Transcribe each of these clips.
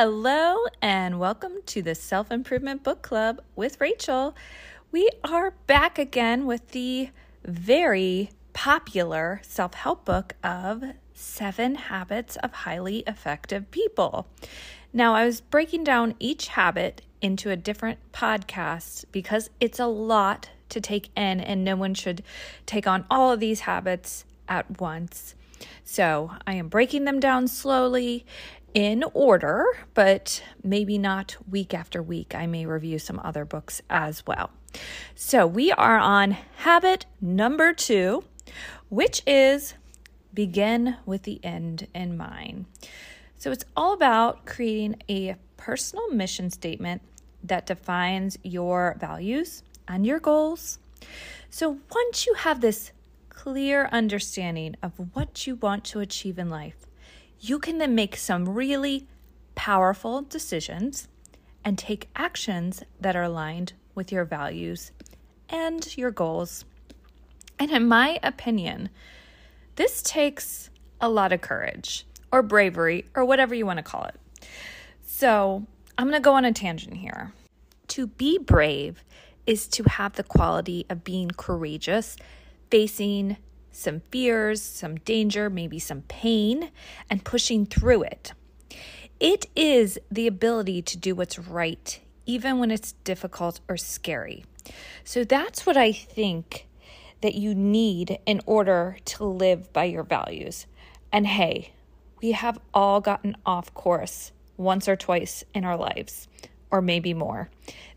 Hello and welcome to the Self-Improvement Book Club with Rachel. We are back again with the very popular self-help book of Seven Habits of Highly Effective People. Now, I was breaking down each habit into a different podcast because it's a lot to take in and no one should take on all of these habits at once. So I am breaking them down slowly in order, but maybe not week after week. I may review some other books as well. So we are on habit number 2, which is begin with the end in mind. So it's all about creating a personal mission statement that defines your values and your goals. So once you have this clear understanding of what you want to achieve in life, you can then make some really powerful decisions and take actions that are aligned with your values and your goals. And in my opinion, this takes a lot of courage or bravery or whatever you want to call it. So I'm going to go on a tangent here. To be brave is to have the quality of being courageous, facing some fears, some danger, maybe some pain, and pushing through it. It is the ability to do what's right, even when it's difficult or scary. So that's what I think that you need in order to live by your values. And hey, we have all gotten off course once or twice in our lives, or maybe more.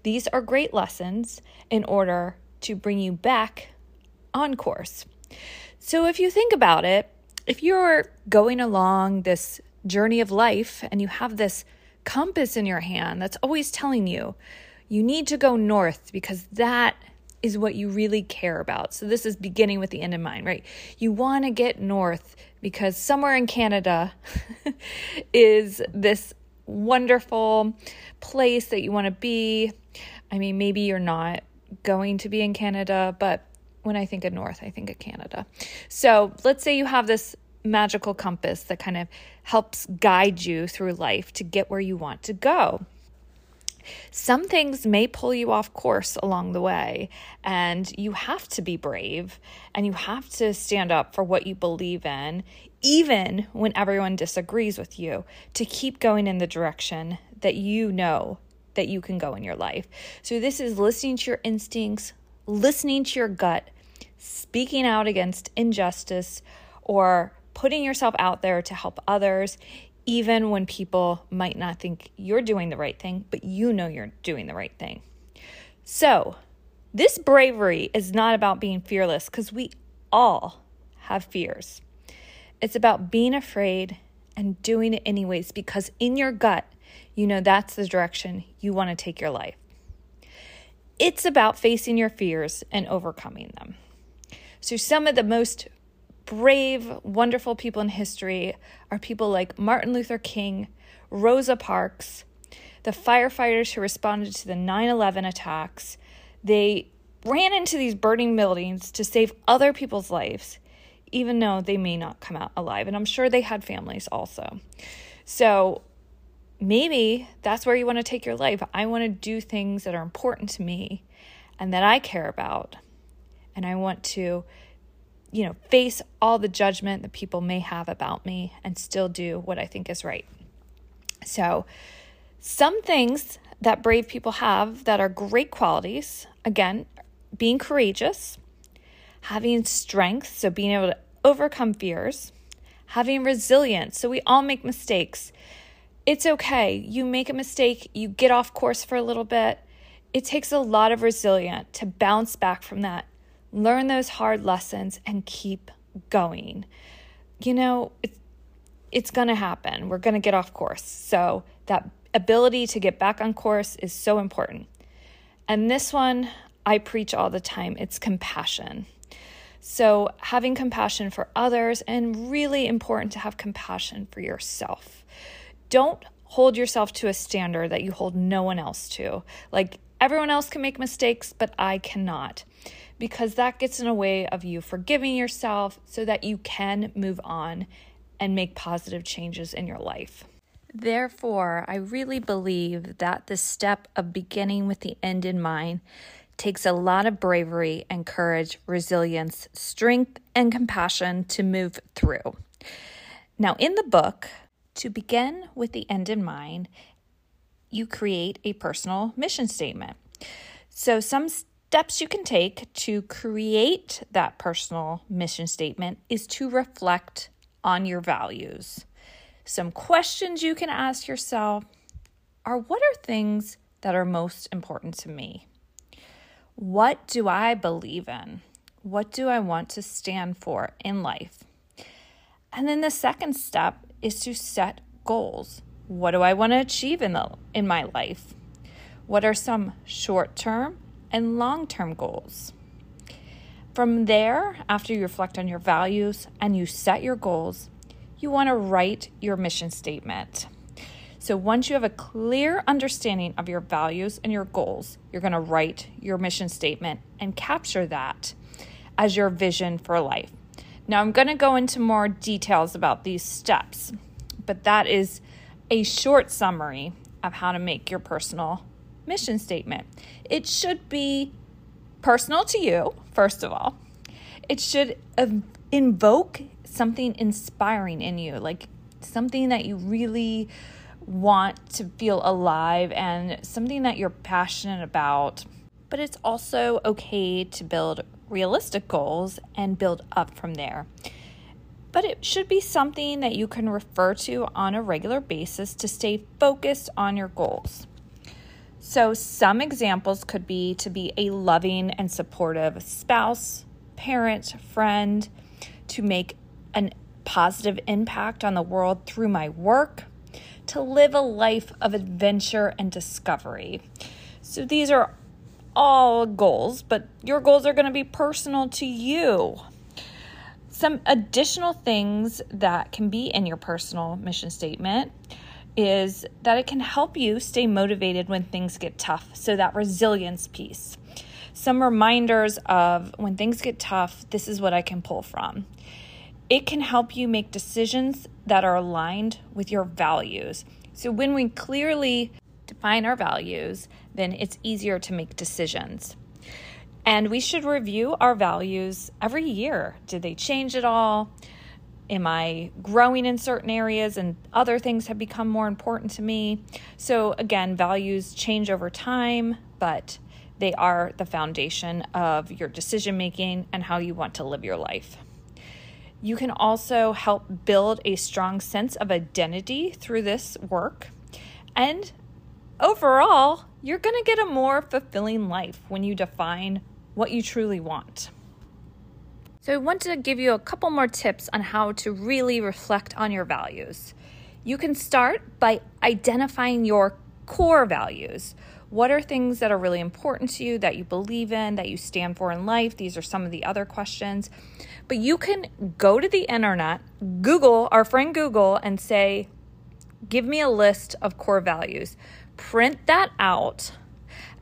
These are great lessons in order to bring you back on course. So if you think about it, if you're going along this journey of life and you have this compass in your hand that's always telling you, you need to go north because that is what you really care about. So this is beginning with the end in mind, right? You want to get north because somewhere in Canada is this wonderful place that you want to be. I mean, maybe you're not going to be in Canada, but when I think of north, I think of Canada. So let's say you have this magical compass that kind of helps guide you through life to get where you want to go. Some things may pull you off course along the way, and you have to be brave, and you have to stand up for what you believe in, even when everyone disagrees with you, to keep going in the direction that you know that you can go in your life. So this is listening to your instincts, listening to your gut, speaking out against injustice, or putting yourself out there to help others, even when people might not think you're doing the right thing, but you know you're doing the right thing. So this bravery is not about being fearless, because we all have fears. It's about being afraid and doing it anyways, because in your gut, you know that's the direction you want to take your life. It's about facing your fears and overcoming them. So some of the most brave, wonderful people in history are people like Martin Luther King, Rosa Parks, the firefighters who responded to the 9/11 attacks. They ran into these burning buildings to save other people's lives, even though they may not come out alive. And I'm sure they had families also. So maybe that's where you want to take your life. I want to do things that are important to me and that I care about. And I want to, face all the judgment that people may have about me and still do what I think is right. So some things that brave people have that are great qualities, again, being courageous, having strength, so being able to overcome fears, having resilience. So we all make mistakes. It's okay. You make a mistake, you get off course for a little bit. It takes a lot of resilience to bounce back from that, learn those hard lessons, and keep going. It's going to happen. We're going to get off course. So that ability to get back on course is so important. And this one I preach all the time. It's compassion. So having compassion for others, and really important to have compassion for yourself. Don't hold yourself to a standard that you hold no one else to. Like, everyone else can make mistakes, but I cannot, because that gets in the way of you forgiving yourself so that you can move on and make positive changes in your life. Therefore, I really believe that the step of beginning with the end in mind takes a lot of bravery and courage, resilience, strength, and compassion to move through. Now, in the book, To Begin With the End in Mind, you create a personal mission statement. So some steps you can take to create that personal mission statement is to reflect on your values. Some questions you can ask yourself are, what are things that are most important to me? What do I believe in? What do I want to stand for in life? And then the second step is to set goals. What do I want to achieve in my life? What are some short-term and long-term goals? From there, after you reflect on your values and you set your goals, you want to write your mission statement. So once you have a clear understanding of your values and your goals, you're going to write your mission statement and capture that as your vision for life. Now, I'm going to go into more details about these steps, but that is a short summary of how to make your personal mission statement. It should be personal to you, first of all. It should invoke something inspiring in you, like something that you really want to feel alive and something that you're passionate about. But it's also okay to build realistic goals and build up from there. But it should be something that you can refer to on a regular basis to stay focused on your goals. So some examples could be to be a loving and supportive spouse, parent, friend, to make a positive impact on the world through my work, to live a life of adventure and discovery. So these are all goals, but your goals are going to be personal to you. Some additional things that can be in your personal mission statement is that it can help you stay motivated when things get tough. So that resilience piece. Some reminders of when things get tough, this is what I can pull from. It can help you make decisions that are aligned with your values. So when we clearly define our values, then it's easier to make decisions. And we should review our values every year. Did they change at all? Am I growing in certain areas and other things have become more important to me? So again, values change over time, but they are the foundation of your decision-making and how you want to live your life. You can also help build a strong sense of identity through this work. And overall, you're going to get a more fulfilling life when you define what you truly want. So I want to give you a couple more tips on how to really reflect on your values. You can start by identifying your core values. What are things that are really important to you, that you believe in, that you stand for in life? These are some of the other questions. But you can go to the internet, Google, our friend Google, and say, give me a list of core values. Print that out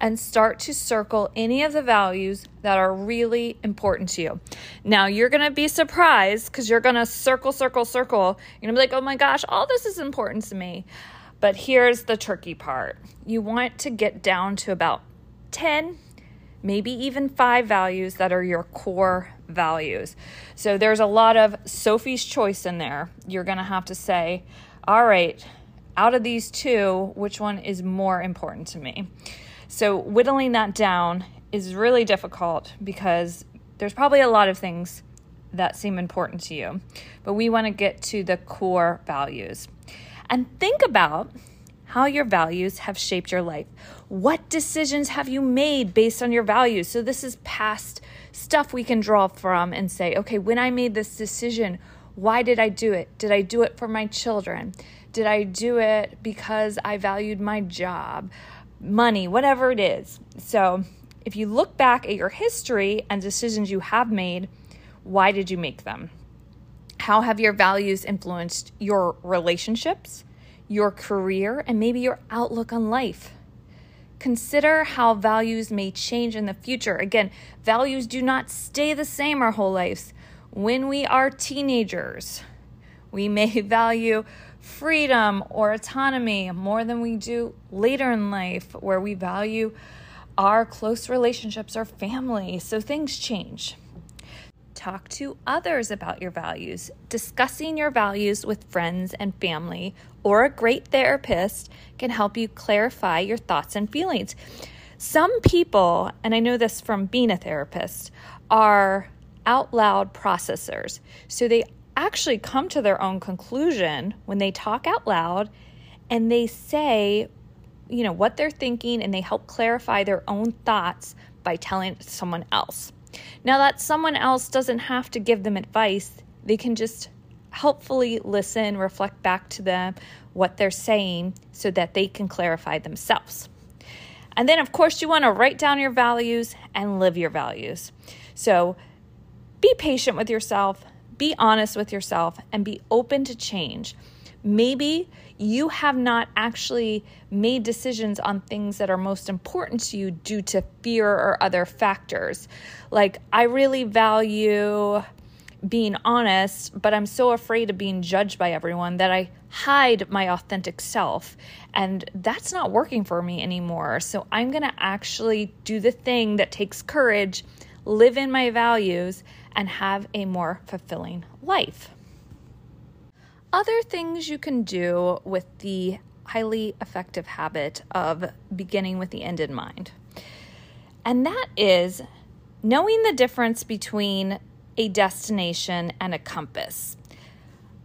and start to circle any of the values that are really important to you. Now, you're going to be surprised because you're going to circle. You're going to be like, oh my gosh, all this is important to me. But here's the tricky part. You want to get down to about 10, maybe even 5 values that are your core values. So there's a lot of Sophie's Choice in there. You're going to have to say, all right, out of these 2, which one is more important to me? So whittling that down is really difficult because there's probably a lot of things that seem important to you. But we want to get to the core values. And think about how your values have shaped your life. What decisions have you made based on your values? So this is past stuff we can draw from and say, okay, when I made this decision, why did I do it? Did I do it for my children? Did I do it because I valued my job, money, whatever it is? So if you look back at your history and decisions you have made, why did you make them? How have your values influenced your relationships, your career, and maybe your outlook on life? Consider how values may change in the future. Again, values do not stay the same our whole lives. When we are teenagers, We may value freedom or autonomy more than we do later in life, where we value our close relationships or family. So things change. Talk to others about your values. Discussing your values with friends and family or a great therapist can help you clarify your thoughts and feelings. Some people, and I know this from being a therapist, are out loud processors. So they actually come to their own conclusion when they talk out loud, and they say, you know, what they're thinking, and they help clarify their own thoughts by telling someone else. Now, that someone else doesn't have to give them advice. They can just helpfully listen, reflect back to them what they're saying so that they can clarify themselves. And then, of course, you want to write down your values and live your values. So be patient with yourself, be honest with yourself, and be open to change. Maybe you have not actually made decisions on things that are most important to you due to fear or other factors. Like, I really value being honest, but I'm so afraid of being judged by everyone that I hide my authentic self. And that's not working for me anymore. So I'm going to actually do the thing that takes courage, live in my values, and have a more fulfilling life. Other things you can do with the highly effective habit of beginning with the end in mind. And that is knowing the difference between a destination and a compass.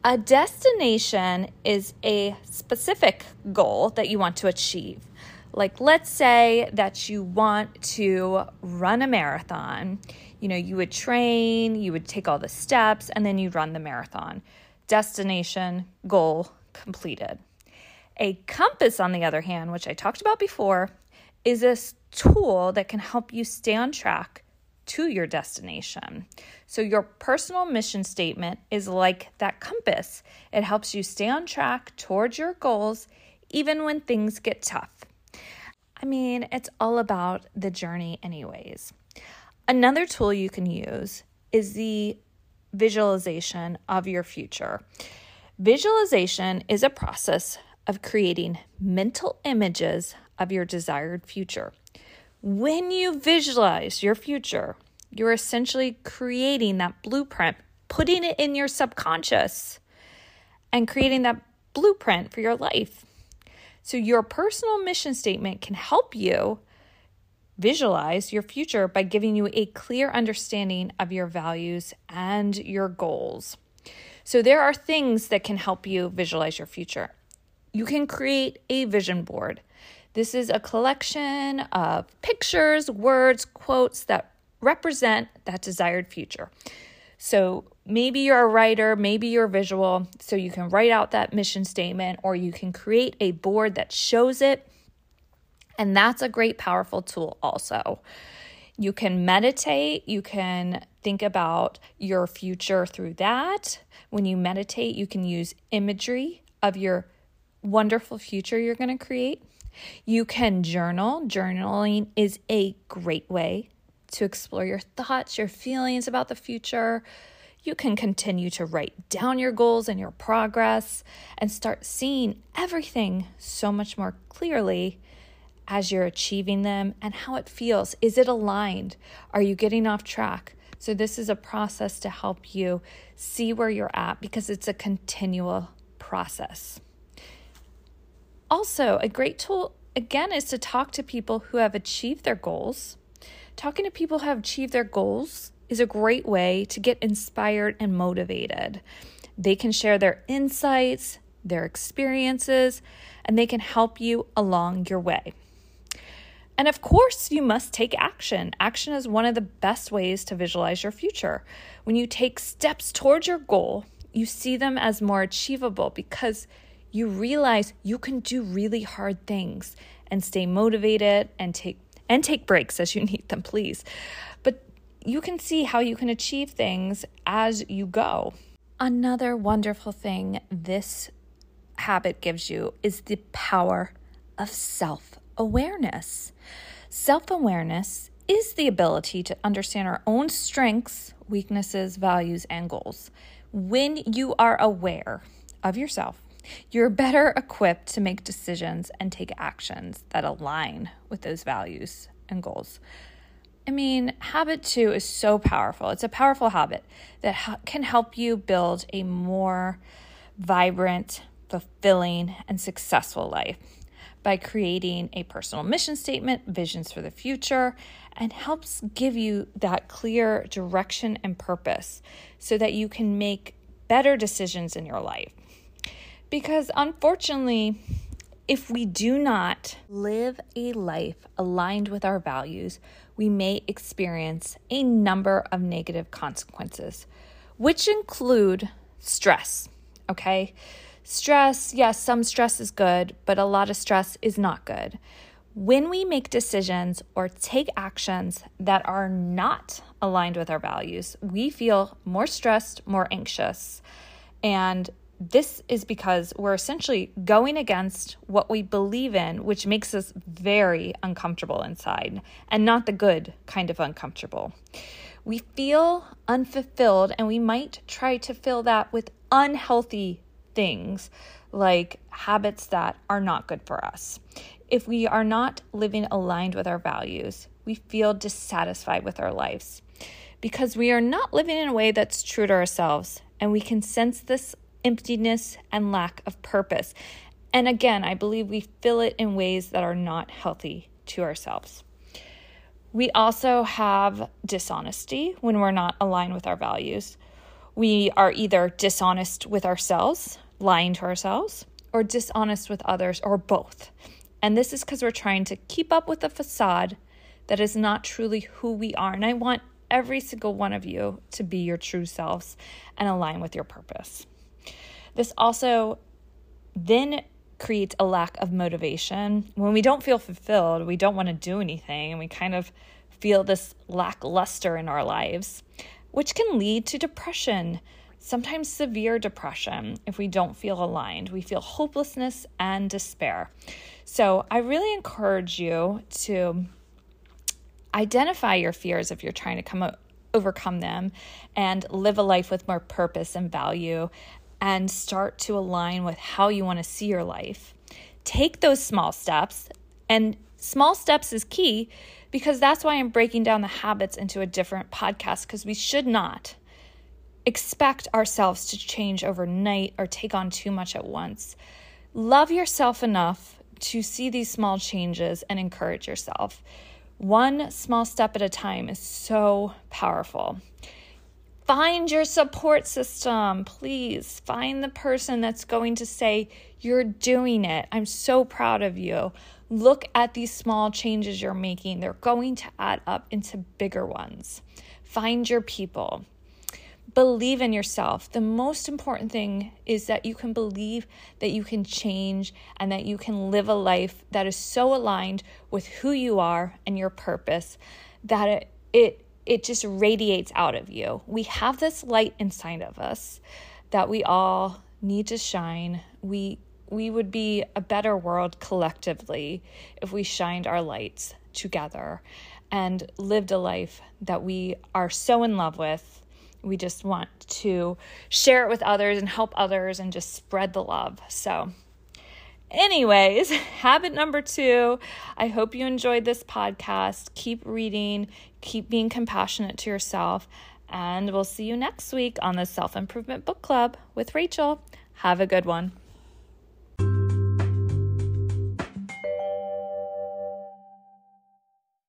A destination is a specific goal that you want to achieve. Like, let's say that you want to run a marathon. You know, you would train, you would take all the steps, and then you run the marathon. Destination, goal completed. A compass, on the other hand, which I talked about before, is a tool that can help you stay on track to your destination. So your personal mission statement is like that compass. It helps you stay on track towards your goals, even when things get tough. I mean, it's all about the journey anyways. Another tool you can use is the visualization of your future. Visualization is a process of creating mental images of your desired future. When you visualize your future, you're essentially creating that blueprint, putting it in your subconscious, and creating that blueprint for your life. So your personal mission statement can help you visualize your future by giving you a clear understanding of your values and your goals. So there are things that can help you visualize your future. You can create a vision board. This is a collection of pictures, words, quotes that represent that desired future. So maybe you're a writer, maybe you're visual, so you can write out that mission statement, or you can create a board that shows it. And that's a great, powerful tool also. You can meditate. You can think about your future through that. When you meditate, you can use imagery of your wonderful future you're going to create. You can journal. Journaling is a great way to explore your thoughts, your feelings about the future. You can continue to write down your goals and your progress and start seeing everything so much more clearly as you're achieving them and how it feels. Is it aligned? Are you getting off track? So this is a process to help you see where you're at, because it's a continual process. Also, a great tool, again, is to talk to people who have achieved their goals. Talking to people who have achieved their goals is a great way to get inspired and motivated. They can share their insights, their experiences, and they can help you along your way. And of course, you must take action. Action is one of the best ways to visualize your future. When you take steps towards your goal, you see them as more achievable because you realize you can do really hard things and stay motivated, and take breaks as you need them, please. But you can see how you can achieve things as you go. Another wonderful thing this habit gives you is the power of self-awareness. Self-awareness is the ability to understand our own strengths, weaknesses, values, and goals. When you are aware of yourself, you're better equipped to make decisions and take actions that align with those values and goals. I mean, habit 2 is so powerful. It's a powerful habit that can help you build a more vibrant, fulfilling, and successful life by creating a personal mission statement, visions for the future, and helps give you that clear direction and purpose so that you can make better decisions in your life. Because unfortunately, if we do not live a life aligned with our values, we may experience a number of negative consequences, which include stress, okay? Stress, yes, some stress is good, but a lot of stress is not good. When we make decisions or take actions that are not aligned with our values, we feel more stressed, more anxious, and this is because we're essentially going against what we believe in, which makes us very uncomfortable inside, and not the good kind of uncomfortable. We feel unfulfilled, and we might try to fill that with unhealthy things like habits that are not good for us. If we are not living aligned with our values, we feel dissatisfied with our lives because we are not living in a way that's true to ourselves, and we can sense this emptiness and lack of purpose. And again, I believe we fill it in ways that are not healthy to ourselves. We also have dishonesty when we're not aligned with our values. We are either dishonest with ourselves, lying to ourselves, or dishonest with others, or both. And this is because we're trying to keep up with a facade that is not truly who we are. And I want every single one of you to be your true selves and align with your purpose. This also then creates a lack of motivation. When we don't feel fulfilled, we don't want to do anything, and we kind of feel this lackluster in our lives, which can lead to depression, sometimes severe depression. If we don't feel aligned, we feel hopelessness and despair. So I really encourage you to identify your fears if you're trying to overcome them and live a life with more purpose and value, and start to align with how you want to see your life. Take those small steps, and small steps is key, because that's why I'm breaking down the habits into a different podcast, because we should not expect ourselves to change overnight or take on too much at once. Love yourself enough to see these small changes and encourage yourself. One small step at a time is so powerful. Find your support system, please. Find the person that's going to say, you're doing it. I'm so proud of you. Look at these small changes you're making. They're going to add up into bigger ones. Find your people. Believe in yourself. The most important thing is that you can believe that you can change and that you can live a life that is so aligned with who you are and your purpose that it just radiates out of you. We have this light inside of us that we all need to shine. We would be a better world collectively if we shined our lights together and lived a life that we are so in love with. We just want to share it with others and help others and just spread the love. So anyways, habit number 2, I hope you enjoyed this podcast. Keep reading, keep being compassionate to yourself, and we'll see you next week on the Self-Improvement Book Club with Rachel. Have a good one.